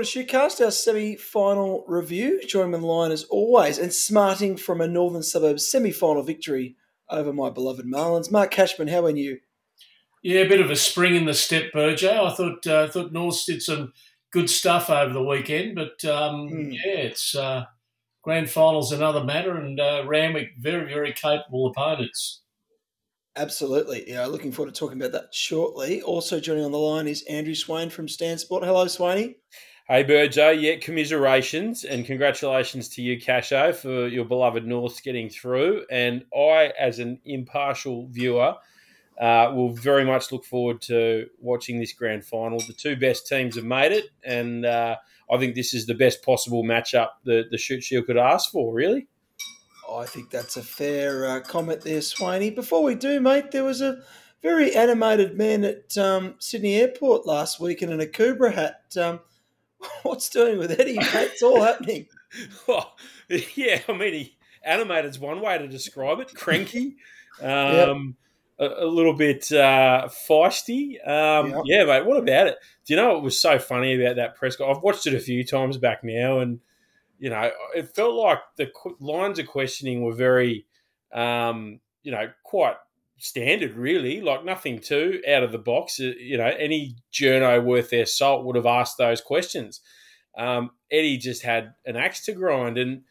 of Shutecast, our semi-final review. Join me in line as always, and smarting from a Northern Suburbs semi-final victory over my beloved Marlins. Mark Cashman, how are you? Yeah, a bit of a spring in the step, Burjo. I thought North did some good stuff over the weekend, but it's grand finals another matter, and Randwick, very, very capable opponents. Absolutely. Yeah, looking forward to talking about that shortly. Also joining on the line is Andrew Swain from Stan Sport. Hello, Swainy. Hey, Burjo. Yeah, commiserations and congratulations to you, Casho, for your beloved Norths getting through. And I, as an impartial viewer, will very much look forward to watching this grand final. The two best teams have made it, and I think this is the best possible matchup the Shute Shield could ask for, really. I think that's a fair comment there, Swainy. Before we do, mate, there was a very animated man at Sydney Airport last week in a Cobra hat. What's doing with Eddie, mate? It's all happening. Oh, yeah, I mean, animated's one way to describe it. Cranky, a little bit feisty. Yeah, mate, what about it? Do you know what was so funny about that press? I've watched it a few times back now, and you know, it felt like the lines of questioning were very, quite standard, really, like nothing too out of the box. You know, any journo worth their salt would have asked those questions. Eddie just had an axe to grind. And,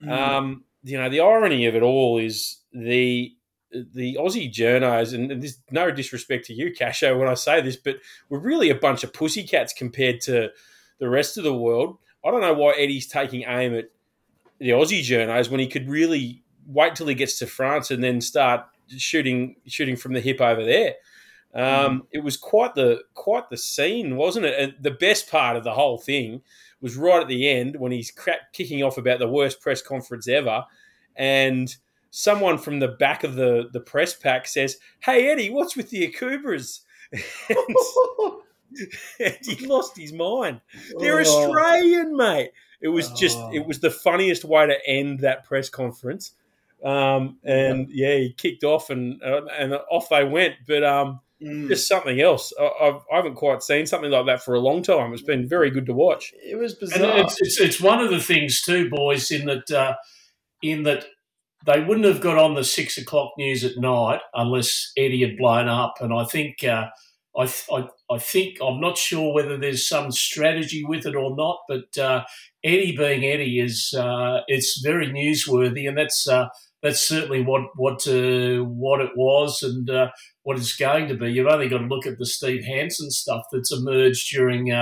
the irony of it all is the Aussie journos, and there's no disrespect to you, Casho, when I say this, but we're really a bunch of pussycats compared to the rest of the world. I don't know why Eddie's taking aim at the Aussie journos when he could really wait till he gets to France and then start shooting from the hip over there. It was quite the scene, wasn't it? And the best part of the whole thing was right at the end when he's kicking off about the worst press conference ever, and someone from the back of the press pack says, "Hey Eddie, what's with the Akubras?" He lost his mind. They're Australian, mate. It was it was the funniest way to end that press conference. He kicked off and off they went. But just something else. I haven't quite seen something like that for a long time. It's been very good to watch. It was bizarre. And it's one of the things too, boys, in that they wouldn't have got on the 6:00 news at night unless Eddie had blown up. And I think. I think I'm not sure whether there's some strategy with it or not, but Eddie being Eddie is it's very newsworthy, and that's certainly what it was and what it's going to be. You've only got to look at the Steve Hansen stuff that's emerged during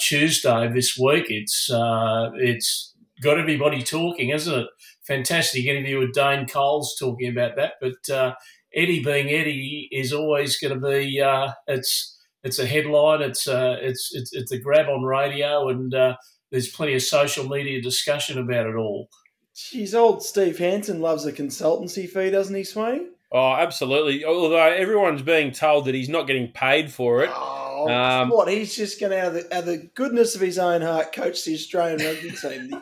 Tuesday this week. It's got everybody talking, hasn't it? Fantastic interview with Dane Coles talking about that, but. Eddie being Eddie is always going to be it's a headline, it's a grab on radio, and there's plenty of social media discussion about it all. Jeez, old Steve Hansen loves a consultancy fee, doesn't he, Swain? Oh, absolutely. Although everyone's being told that he's not getting paid for it. Oh, what? He's just going to, out of the goodness of his own heart, coach the Australian rugby team.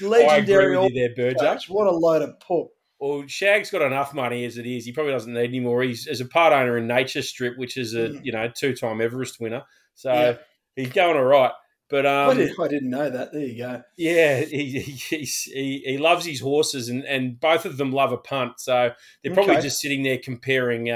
Legendary I agree with you there, Burjo. What a load of pork. Well, Shag's got enough money as it is. He probably doesn't need any more. He's as a part owner in Nature Strip, which is a two-time Everest winner. So he's going all right. But I didn't know that. There you go. Yeah, he loves his horses, and both of them love a punt. So they're probably just sitting there comparing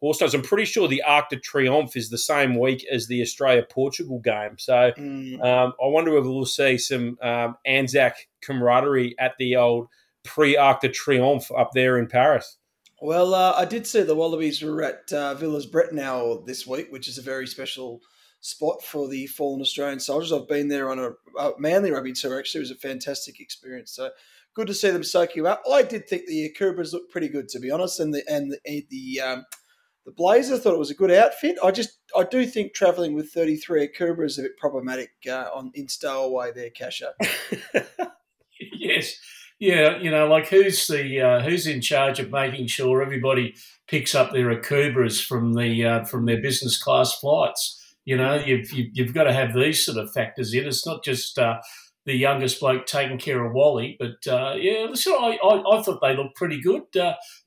horse numbers. I'm pretty sure the Arc de Triomphe is the same week as the Australia-Portugal game. So I wonder if we'll see some Anzac camaraderie at the old pre-Arc de Triomphe up there in Paris. Well, I did see the Wallabies were at Villers-Bretonneux this week, which is a very special spot for the fallen Australian soldiers. I've been there on a Manly rugby tour, actually. It was a fantastic experience. So good to see them soak you up. I did think the Akubras looked pretty good, to be honest, and the Blazers, thought it was a good outfit. I do think travelling with 33 Akubra is a bit problematic in Stowaway there, Casher. Yes. Yeah, who's the who's in charge of making sure everybody picks up their Akubras from their business class flights? You know, you've got to have these sort of factors in. It's not just the youngest bloke taking care of Wally, but I thought they looked pretty good.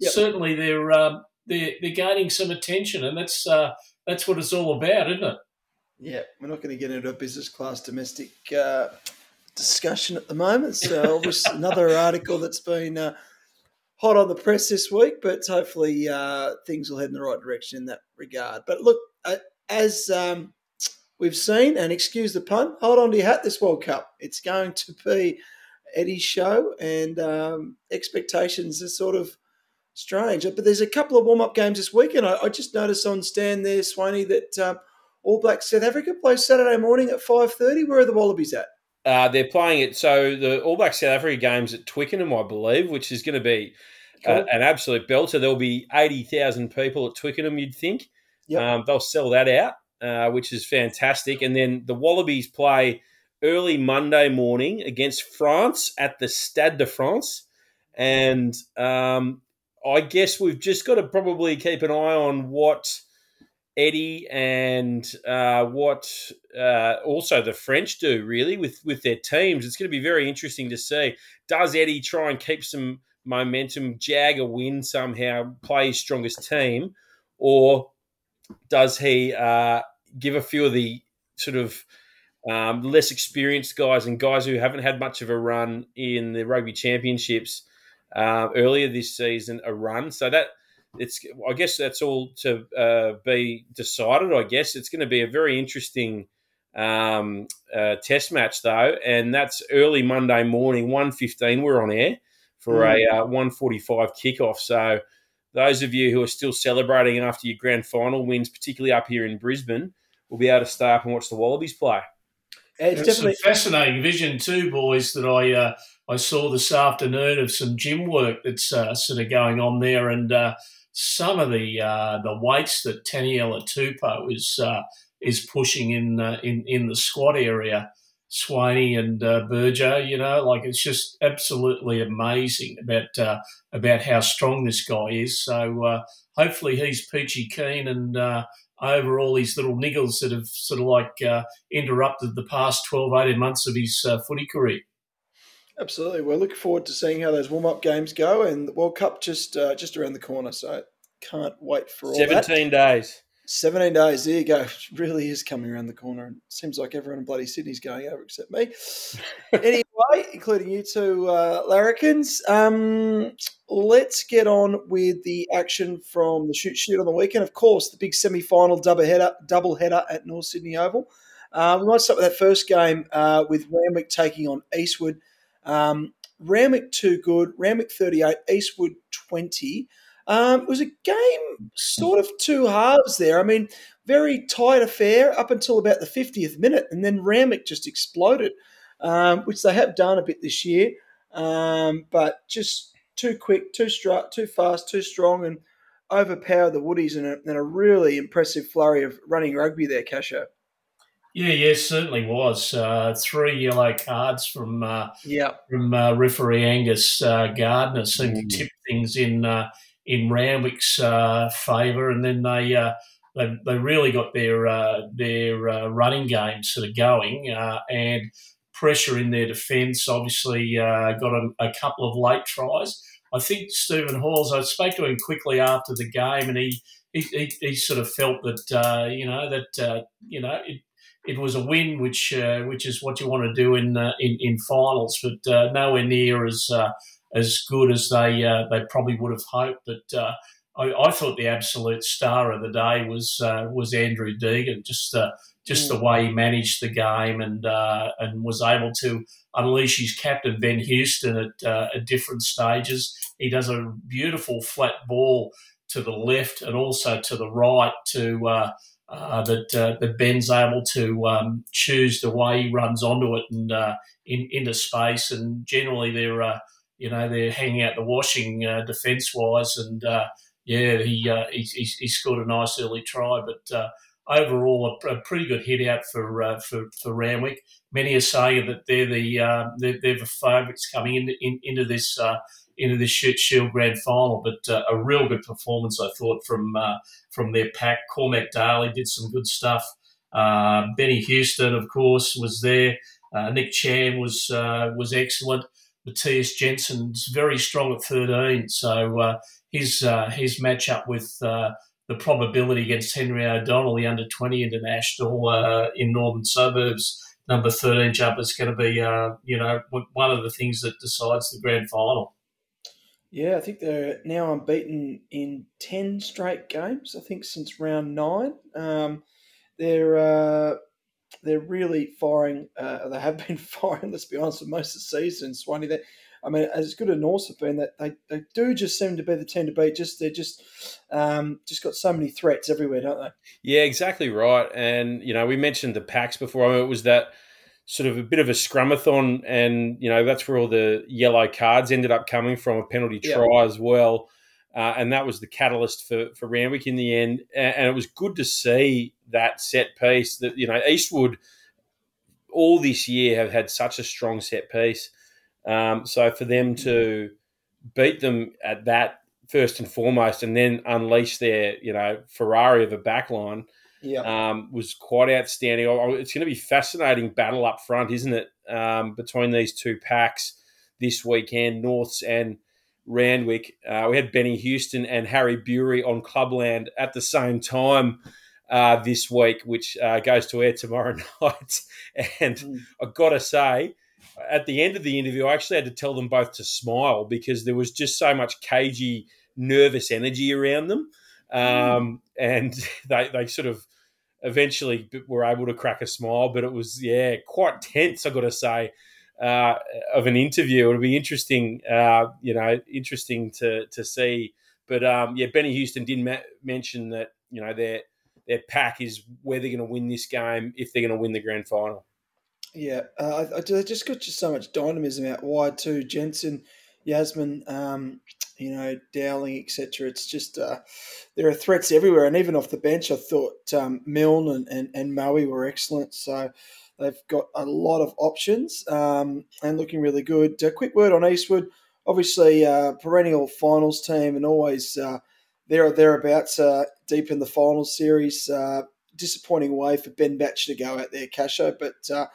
Certainly, they're gaining some attention, and that's what it's all about, isn't it? Yeah, we're not going to get into a business class domestic discussion at the moment. So obviously another article that's been hot on the press this week, but hopefully things will head in the right direction in that regard. But look, as we've seen, and excuse the pun, hold on to your hat this World Cup. It's going to be Eddie's show, and expectations are sort of strange. But there's a couple of warm-up games this weekend. I just noticed on Stan there, Swaney, that All Blacks South Africa plays Saturday morning at 5:30. Where are the Wallabies at? They're playing it. So the All Blacks South Africa game's at Twickenham, I believe, which is going to be cool. An absolute belter. There'll be 80,000 people at Twickenham, you'd think. Yep. They'll sell that out, which is fantastic. And then the Wallabies play early Monday morning against France at the Stade de France. And I guess we've just got to probably keep an eye on what Eddie and also the French do, really, with their teams. It's going to be very interesting to see. Does Eddie try and keep some momentum, jag a win somehow, play his strongest team, or does he give a few of the sort of less experienced guys and guys who haven't had much of a run in the rugby championships earlier this season a run? So that I guess that's all to be decided. I guess it's going to be a very interesting test match, though, and that's early Monday morning, 1:15. We're on air for a 1:45 kickoff. So those of you who are still celebrating after your grand final wins, particularly up here in Brisbane, will be able to stay up and watch the Wallabies play. It's definitely a fascinating vision too, boys, that I saw this afternoon of some gym work that's sort of going on there, and some of the weights that Taniela Tupou is pushing in the squat area, Swaney and Berger, you know, like it's just absolutely amazing about how strong this guy is. So hopefully he's peachy keen, and overall his little niggles that have sort of like interrupted the past 12, 18 months of his footy career. Absolutely. We're looking forward to seeing how those warm-up games go, and the World Cup just around the corner, so can't wait for all 17 that. 17 days. There you go. It really is coming around the corner, and it seems like everyone in bloody Sydney's going over except me. Anyway, including you two larrikins, let's get on with the action from the Shute Shield on the weekend. Of course, the big semi-final double header at North Sydney Oval. We might start with that first game with Ramwick taking on Eastwood. Ramwick too good, Ramwick 38, Eastwood 20. It was a game sort of two halves there. I mean, very tight affair up until about the 50th minute, and then Ramwick just exploded, which they have done a bit this year, but just too quick, too fast, too strong, and overpowered the Woodies in a really impressive flurry of running rugby there, Casho. Yeah, certainly was. 3 yellow cards from referee Angus Gardner seemed to tip things in Ramwick's favour, and then they really got their running game sort of going, and pressure in their defence. Obviously, got a couple of late tries. I think Stephen Halls, I spoke to him quickly after the game, and he sort of felt that it was a win, which is what you want to do in finals, but nowhere near as good as they probably would have hoped. But I thought the absolute star of the day was Andrew Deegan, just the way he managed the game and was able to unleash his captain Ben Houston at different stages. He does a beautiful flat ball to the left and also to the right that Ben's able to choose the way he runs onto it and into space, and generally they're hanging out the washing defence wise, and he scored a nice early try, but overall a pretty good hit out for Ramwick. Many are saying that they're the favourites coming into this Shute Shield grand final, but a real good performance, I thought, from their pack. Cormac Daly did some good stuff. Benny Houston, of course, was there. Nick Chan was excellent. Matthias Jensen's very strong at 13, so his matchup with the probability against Henry O'Donnell, the under-20 international in Northern Suburbs, number 13 jumper, is going to be, one of the things that decides the grand final. Yeah, I think they're now unbeaten in 10 straight games, I think, since round 9. They're really firing. They have been firing, let's be honest, for most of the season, Swanee. I mean, as good as Norse have been, that they do just seem to be the team to beat. They've just got so many threats everywhere, don't they? Yeah, exactly right. And, we mentioned the packs before. I mean, it was that sort of a bit of a scrumathon, and, that's where all the yellow cards ended up coming from, a penalty try as well. And that was the catalyst for Randwick in the end. And it was good to see that set piece that, Eastwood all this year have had such a strong set piece. So for them to beat them at that first and foremost, and then unleash their, Ferrari of a backline, was quite outstanding. It's going to be a fascinating battle up front, isn't it? Between these two packs this weekend, Norths and Randwick. We had Ben Houston and Harry Bury on Clubland at the same time this week, which goes to air tomorrow night. And I've got to say, at the end of the interview, I actually had to tell them both to smile because there was just so much cagey, nervous energy around them. And they sort of eventually were able to crack a smile, but it was, quite tense, I've got to say, of an interview. It'll be interesting, interesting to see. But, Benny Houston did mention that, their pack is where they're going to win this game if they're going to win the grand final. Yeah, I just got just so much dynamism out wide too. Jensen, Yasmin, Dowling, etc. It's just there are threats everywhere, and even off the bench, I thought Milne and Mowie were excellent. So they've got a lot of options and looking really good. A quick word on Eastwood, obviously perennial finals team and always there or thereabouts deep in the finals series. Disappointing way for Ben Batch to go out there, Casho, but.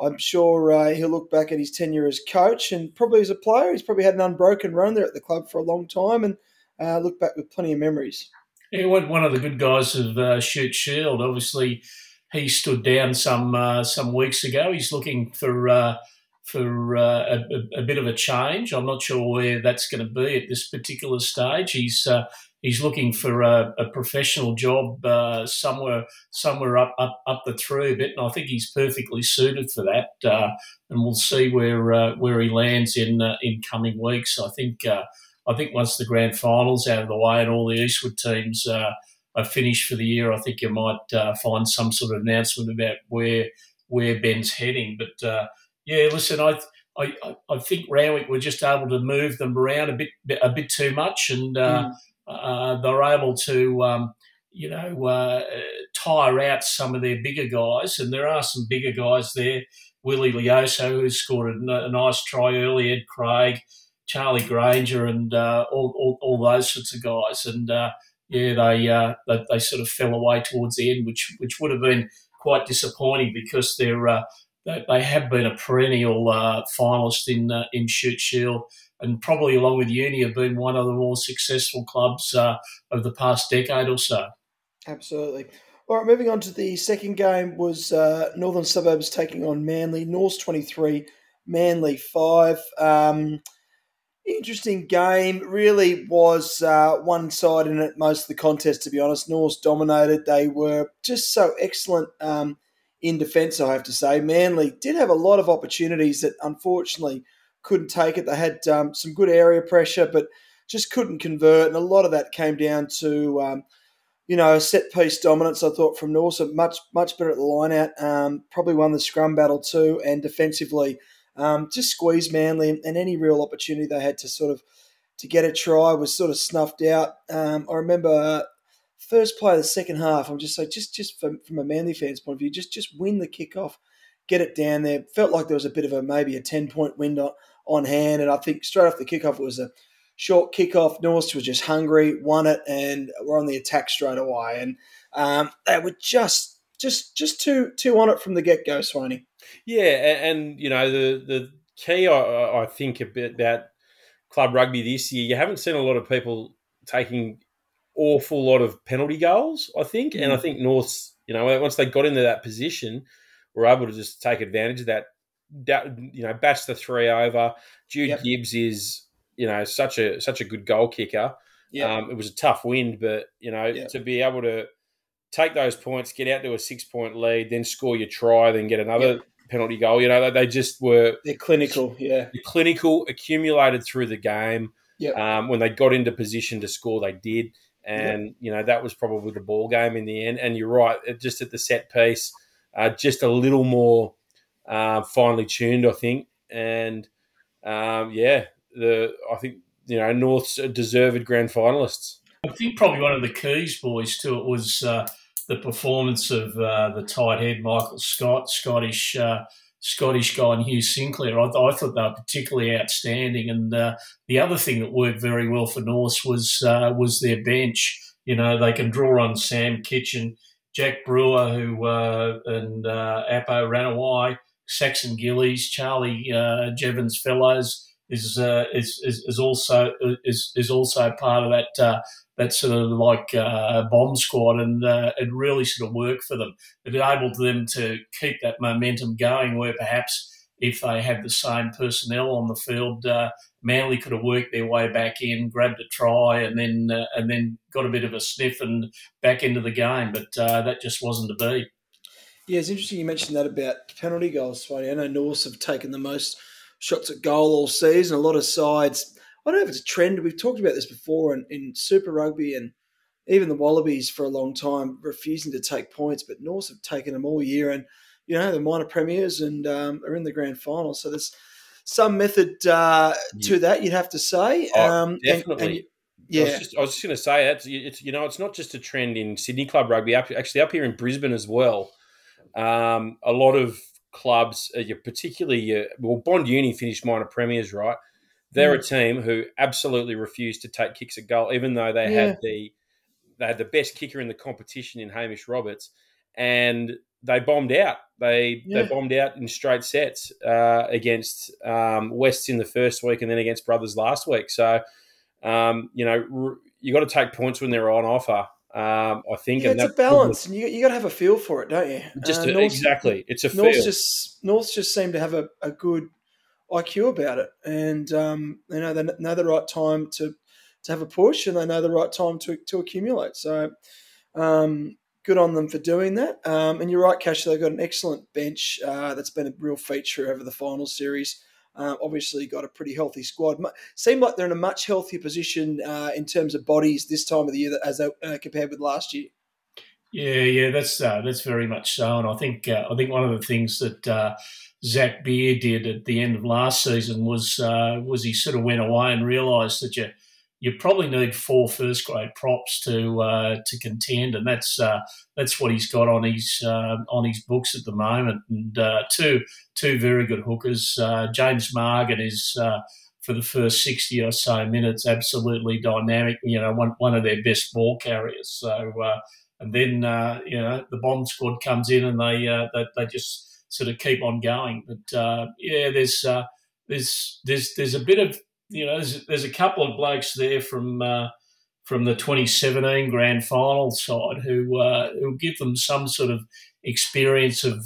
I'm sure he'll look back at his tenure as coach and probably as a player. He's probably had an unbroken run there at the club for a long time and look back with plenty of memories. He was one of the good guys of Shute Shield. Obviously, he stood down some weeks ago. He's looking for a bit of a change. I'm not sure where that's going to be at this particular stage. He's looking for a professional job somewhere up the through a bit, and I think he's perfectly suited for that. And we'll see where he lands in coming weeks. I think once the grand final's out of the way and all the Eastwood teams are finished for the year, I think you might find some sort of announcement about where Ben's heading. But listen, I think Randwick were just able to move them around a bit too much and. They're able to, tire out some of their bigger guys, and there are some bigger guys there. Willie Leoso, who scored a nice try early, Ed Craig, Charlie Granger, and all those sorts of guys. And they sort of fell away towards the end, which would have been quite disappointing because they have been a perennial finalist in Shute Shield. And probably along with Uni have been one of the more successful clubs of the past decade or so. Absolutely. All right, moving on to the second game was Northern Suburbs taking on Manly. Norse 23, Manly 5. Interesting game. Really was one side in it most of the contest, to be honest. Norse dominated. They were just so excellent in defence, I have to say. Manly did have a lot of opportunities that unfortunately couldn't take it. They had some good area pressure, but just couldn't convert. And a lot of that came down to, set-piece dominance, I thought, from Norse. Much better at the line-out. Probably won the scrum battle too. And defensively, just squeezed Manly. And any real opportunity they had to get a try was sort of snuffed out. I remember first play of the second half, I'm just like, just from a Manly fan's point of view, just win the kickoff. Get it down there. Felt like there was a bit of a 10-point wind on hand, and I think straight off the kickoff it was a short kickoff. Norse was just hungry, won it, and were on the attack straight away. And they were just too on it from the get go, Swanee. Yeah, and the key I think about club rugby this year, you haven't seen a lot of people taking awful lot of penalty goals, I think. And I think North, you know, once they got into that position, were able to just take advantage of that. You know, batch the three over. Jude Gibbs is, you know, such a good goal kicker. Yeah. It was a tough win, but, you know, to be able to take those points, get out to a 6-point lead, then score your try, then get another penalty goal. You know, they just were... They're clinical, They're clinical, accumulated through the game. Yep. When they got into position to score, they did. And, you know, that was probably the ball game in the end. And you're right, just at the set piece, just a little more finely tuned, I think. And, I think... You know, North's deserved grand finalists. I think probably one of the keys, boys, to it was the performance of the tight head Michael Scott, Scottish guy, and Hugh Sinclair. I thought they were particularly outstanding. And the other thing that worked very well for North was their bench. You know, they can draw on Sam Kitchen, Jack Brewer, who and Apo Ranawai, Saxon Gillies, Charlie Jevons Fellows. Is also part of that sort of like bomb squad, and it really sort of worked for them. It enabled them to keep that momentum going, where perhaps if they had the same personnel on the field, Manly could have worked their way back in, grabbed a try, and then got a bit of a sniff and back into the game. But that just wasn't to be. Yeah, it's interesting you mentioned that about penalty goals, Swain. I know Norse have taken the most shots at goal all season. A lot of sides, I don't know if it's a trend. We've talked about this before in Super Rugby and even the Wallabies for a long time, refusing to take points, but Norse have taken them all year, and, you know, the minor premiers and are in the grand final. So there's some method to that, you'd have to say. Definitely. And I was just going to say, it's not just a trend in Sydney club rugby. Actually, up here in Brisbane as well, a lot of clubs, Bond Uni finished minor premiers, right? They're a team who absolutely refused to take kicks at goal, even though they had the best kicker in the competition in Hamish Roberts, and they bombed out. They bombed out in straight sets against Wests in the first week, and then against Brothers last week. So you know, you got to take points when they're on offer. I think and it's a balance, and you got to have a feel for it, don't you? It's a feel. North just seem to have a good IQ about it, and you know, they know the right time to have a push, and they know the right time to accumulate. So good on them for doing that. And you're right, Cash. They've got an excellent bench that's been a real feature over the final series. Obviously got a pretty healthy squad. Seemed like they're in a much healthier position in terms of bodies this time of the year as compared with last year. Yeah, that's very much so. And I think one of the things that Zach Beer did at the end of last season was he sort of went away and realised that you probably need 4 first grade props to contend, and that's what he's got on his books at the moment. And two very good hookers. James Margate is for the first 60 or so minutes absolutely dynamic. You know, one of their best ball carriers. So and then you know, the bomb squad comes in, and they just sort of keep on going. But there's a bit of, you know, there's a couple of blokes there from the 2017 grand final side who give them some sort of experience of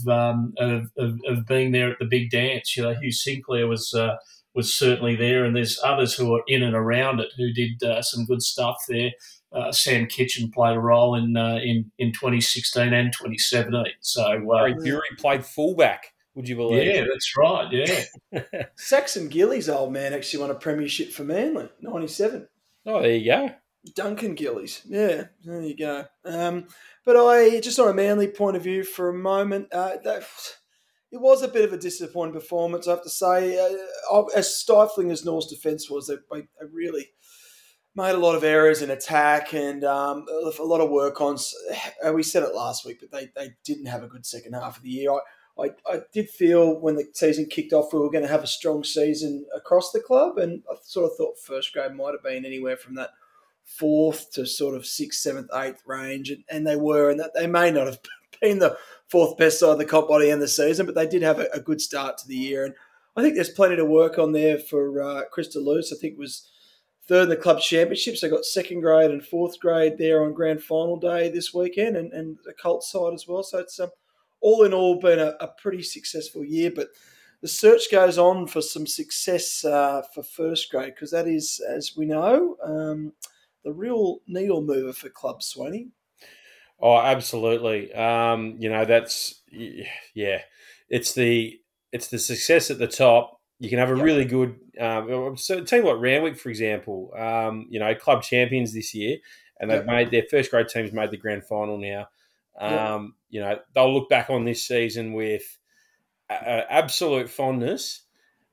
being there at the big dance. You know, Hugh Sinclair was certainly there, and there's others who are in and around it who did some good stuff there. Sam Kitchen played a role in 2016 and 2017. So Harry Bury played fullback. Would you believe? Yeah, that's right, yeah. Saxon Gillies, old man, actually won a premiership for Manly, 97. Oh, there you go. Duncan Gillies, yeah, there you go. But I, just on a Manly point of view for a moment, it was a bit of a disappointing performance, I have to say. As stifling as North's defence was, they really made a lot of errors in attack and a lot of work on. We said it last week, but they didn't have a good second half of the year. I did feel when the season kicked off we were going to have a strong season across the club, and I sort of thought first grade might have been anywhere from that 4th to sort of 6th, 7th, 8th range, and they were, and that they may not have been the 4th best side of the comp by the end of the season, but they did have a good start to the year. And I think there's plenty to work on there for Chris DeLuce. I think was third in the club championships. They got second grade and fourth grade there on grand final day this weekend, and the Colts side as well. So it's all in all been a pretty successful year. But the search goes on for some success for first grade, because that is, as we know, the real needle mover for clubs, Swaney. Oh, absolutely. It's the success at the top. You can have a really good team like Randwick, for example. Club champions this year, and they've made their first grade teams made the grand final now. They'll look back on this season with absolute fondness.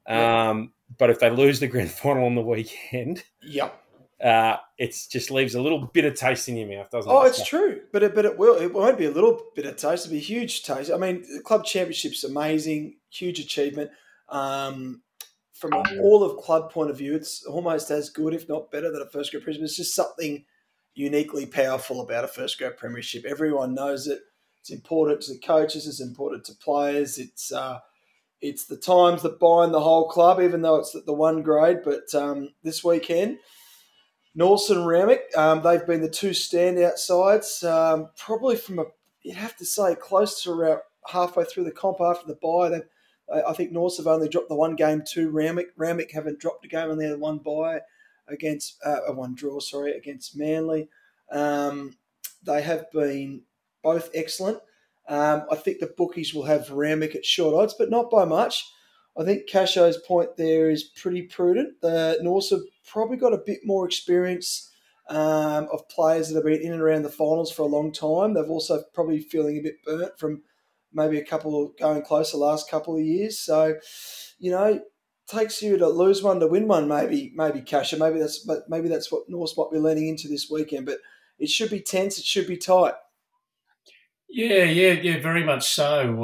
But if they lose the grand final on the weekend, it just leaves a little bit of taste in your mouth, doesn't it? Oh, it's true, but it won't be a little bit of taste. It'll be a huge taste. I mean, the club championship's amazing, huge achievement. From an all of club point of view, it's almost as good, if not better, than a first grade premiership. It's just something uniquely powerful about a first grade premiership. Everyone knows it. It's important to the coaches. It's important to players. It's the times that bind the whole club, even though it's the one grade. But this weekend, Norson Ramick, they've been the two standout sides, probably from you'd have to say close to around halfway through the comp after the bye. I think Norse have only dropped the one game to Ramick. Ramick haven't dropped a game on their one bye against against Manly. They have been both excellent. I think the bookies will have Ramick at short odds, but not by much. I think Casho's point there is pretty prudent. The Norse have probably got a bit more experience of players that have been in and around the finals for a long time. They've also probably feeling a bit burnt from maybe a couple of going close the last couple of years. So, takes you to lose one to win one, maybe Casher. Maybe that's what Norse might be leaning into this weekend. But it should be tense. It should be tight. Yeah, very much so.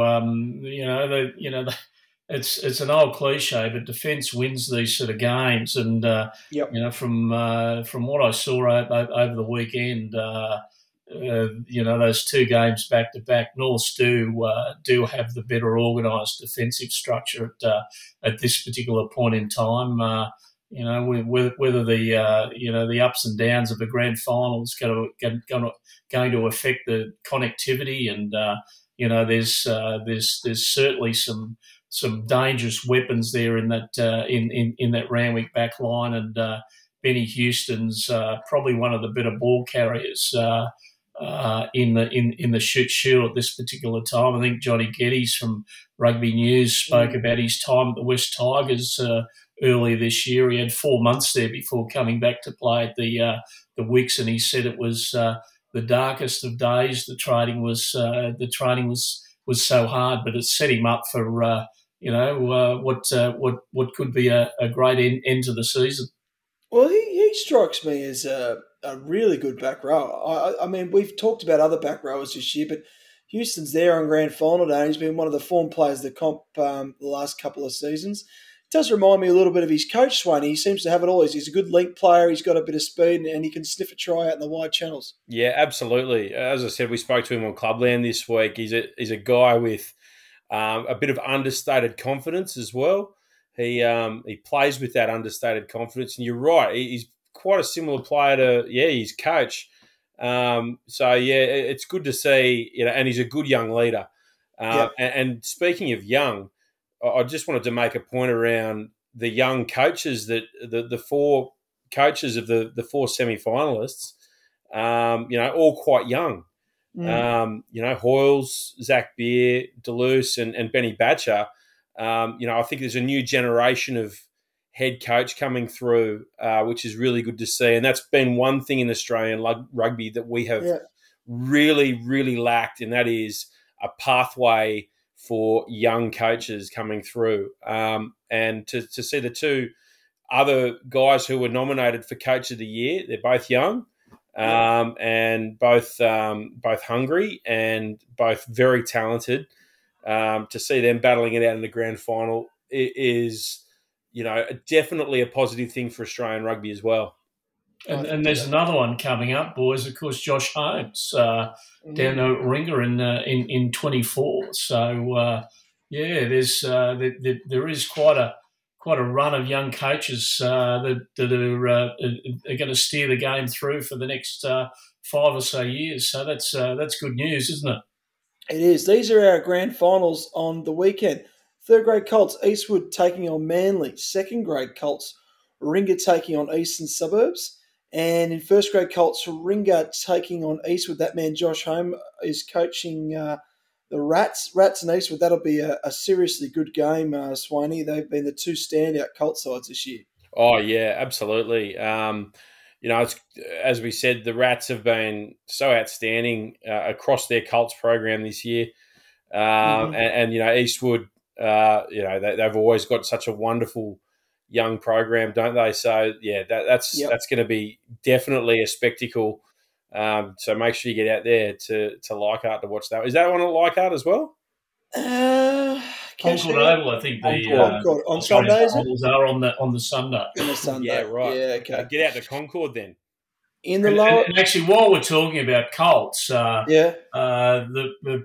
It's an old cliche, but defence wins these sort of games. And from what I saw over the weekend, those two games back to back, Norse do have the better organised defensive structure at this particular point in time. Whether the the ups and downs of the grand final is going to affect the connectivity, and there's certainly some dangerous weapons there in that in that Randwick back line, and Benny Houston's probably one of the better ball carriers in the Shute Shield at this particular time. I think Johnny Geddes from Rugby News spoke about his time at the West Tigers earlier this year. He had 4 months there before coming back to play at the Wicks, and he said it was the darkest of days. The training was so hard, but it set him up for what could be a great end to the season. Well, he strikes me as a really good back row. I mean, we've talked about other back rowers this year, but Houston's there on grand final day. He's been one of the form players of the comp the last couple of seasons. It does remind me a little bit of his coach, Swaney. He seems to have it all. He's a good link player. He's got a bit of speed, and he can sniff a try out in the wide channels. Yeah, absolutely. As I said, we spoke to him on Clubland this week. He's a guy with a bit of understated confidence as well. He plays with that understated confidence, and you're right. He's quite a similar player to his coach. It's good to see. And he's a good young leader. And speaking of young, I just wanted to make a point around the young coaches that the four coaches of the four semi-finalists. All quite young. Hoyles, Zach Beer, Deleuze, and Benny Batcher. I think there's a new generation of head coach coming through, which is really good to see. And that's been one thing in Australian rugby that we have really, really lacked, and that is a pathway for young coaches coming through. And to see the two other guys who were nominated for Coach of the Year, they're both young and both hungry and both very talented. To see them battling it out in the grand final is, definitely a positive thing for Australian rugby as well. And there's another one coming up, boys. Of course, Josh Holmes down at Ringer in 24. So there is quite a quite a run of young coaches that are going to steer the game through for the next 5 or so years. So that's good news, isn't it? It is. These are our grand finals on the weekend. Third grade Colts, Eastwood taking on Manly. Second grade Colts, Warringah taking on Eastern Suburbs. And in first grade Colts, Warringah taking on Eastwood. That man, Josh Holmes, is coaching the Rats. Rats and Eastwood, that'll be a seriously good game, Swaney. They've been the two standout Colts sides this year. Oh, yeah, absolutely. It's, as we said, the Rats have been so outstanding across their Colts program this year. Eastwood, they've always got such a wonderful young program, don't they? So, yeah, that's going to be definitely a spectacle. So make sure you get out there to Leichhardt to watch that. Is that one at Leichhardt as well? Concord Oval, I think. On Sundays? Are on the Sunday. On the Sunday. Yeah, right. Yeah, okay. Get out to Concord then. And actually, while we're talking about Colts, the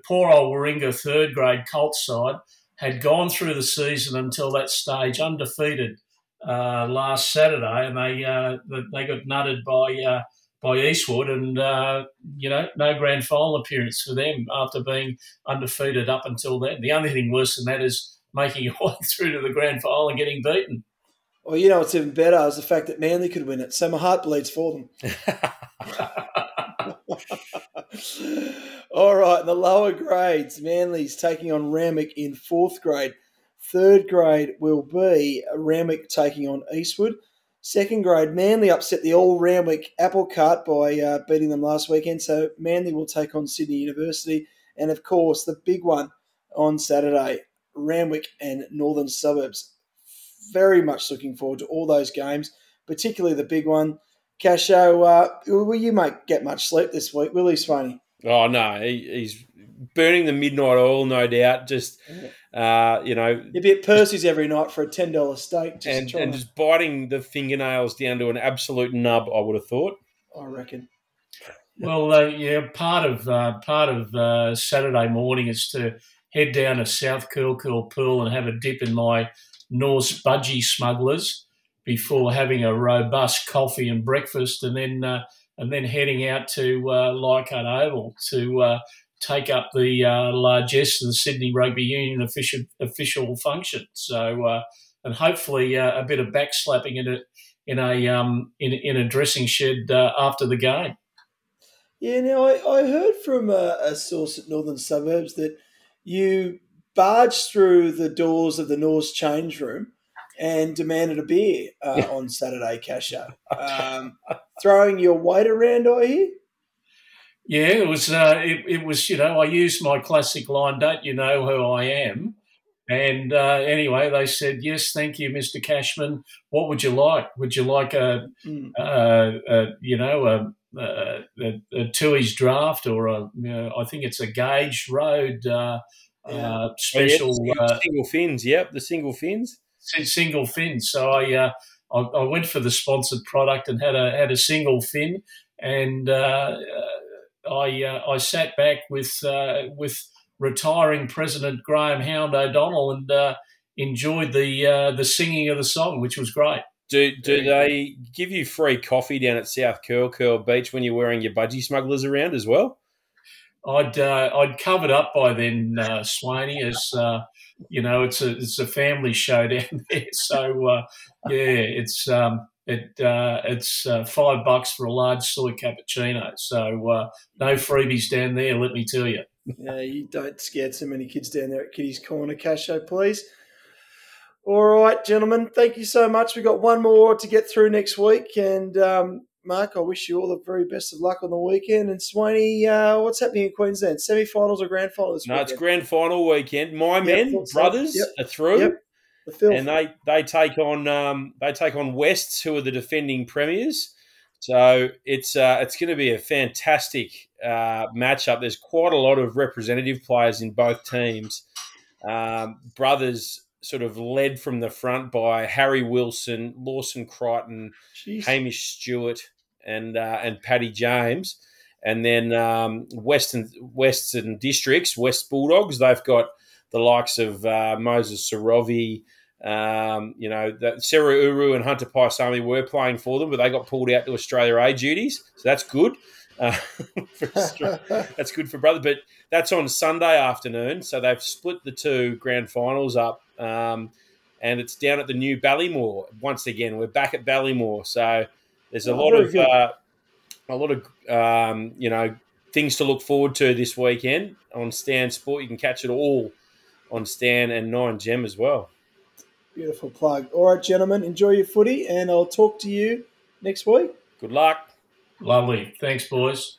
poor old Warringah third grade Colts side had gone through the season until that stage undefeated last Saturday, and they got nutted by Eastwood, and no grand final appearance for them after being undefeated up until then. The only thing worse than that is making your way through to the grand final and getting beaten. Well, what's even better is the fact that Manly could win it, so my heart bleeds for them. All right, in the lower grades, Manly's taking on Ramwick in fourth grade. Third grade will be Ramwick taking on Eastwood. Second grade, Manly upset the all Ramwick apple cart by beating them last weekend. So Manly will take on Sydney University. And, of course, the big one on Saturday, Ramwick and Northern Suburbs. Very much looking forward to all those games, particularly the big one. Casho, will you get much sleep this week, will you, Swaney? Oh, no. He's burning the midnight oil, no doubt. Just... You'd be at Percy's every night for a $10 steak. Just biting the fingernails down to an absolute nub, I would have thought. I reckon. Well, part of Saturday morning is to head down to South Curlcurl Pool and have a dip in my Norse budgie smugglers before having a robust coffee and breakfast, and then heading out to Leichhardt Oval to take up the largesse of the Sydney Rugby Union official function. So, and hopefully a bit of backslapping in a dressing shed after the game. Yeah. Now I heard from a source at Northern Suburbs that you barged through the doors of the Norse change room and demanded a beer on Saturday, Casho. Throwing your weight around, I hear. Yeah, it was. I used my classic line, "Don't you know who I am?" And anyway, they said, "Yes, thank you, Mr. Cashman. What would you like? Would you like a Tui's draft or I think it's a Gage Road special single fins? Yep, the single fins. Single fins. So I went for the sponsored product and had a single fin and." I sat back with retiring President Graham Hound O'Donnell and enjoyed the singing of the song, which was great. Do they give you free coffee down at South Curlcurl Beach when you're wearing your budgie smugglers around as well? I'd covered up by then, Swaney, as it's a family show down there. So it's. It's $5 for a large soy cappuccino, so no freebies down there, let me tell you. Yeah, you don't scare so many kids down there at Kitty's Corner, Casho, please. All right, gentlemen, thank you so much. We've got one more to get through next week, and Mark, I wish you all the very best of luck on the weekend. And Swaney, what's happening in Queensland? Semi-finals or grand final this weekend? No, it's grand final weekend. My men, brothers, are through. Yep. And they take on Wests, who are the defending premiers. So it's going to be a fantastic matchup. There's quite a lot of representative players in both teams. Brothers sort of led from the front by Harry Wilson, Lawson Crichton, jeez, Hamish Stewart, and Paddy James. And then Western Districts, West Bulldogs. They've got the likes of Moses Sorovi, Seru Uru and Hunter Paisami were playing for them, but they got pulled out to Australia A duties. So that's good. That's good for brother. But that's on Sunday afternoon. So they've split the two grand finals up. And it's down at the new Ballymore. Once again, we're back at Ballymore. So there's a lot of things to look forward to this weekend on Stan Sport. You can catch it all on Stan and 9Gem as well. Beautiful plug. All right, gentlemen, enjoy your footy, and I'll talk to you next week. Good luck. Lovely. Thanks, boys.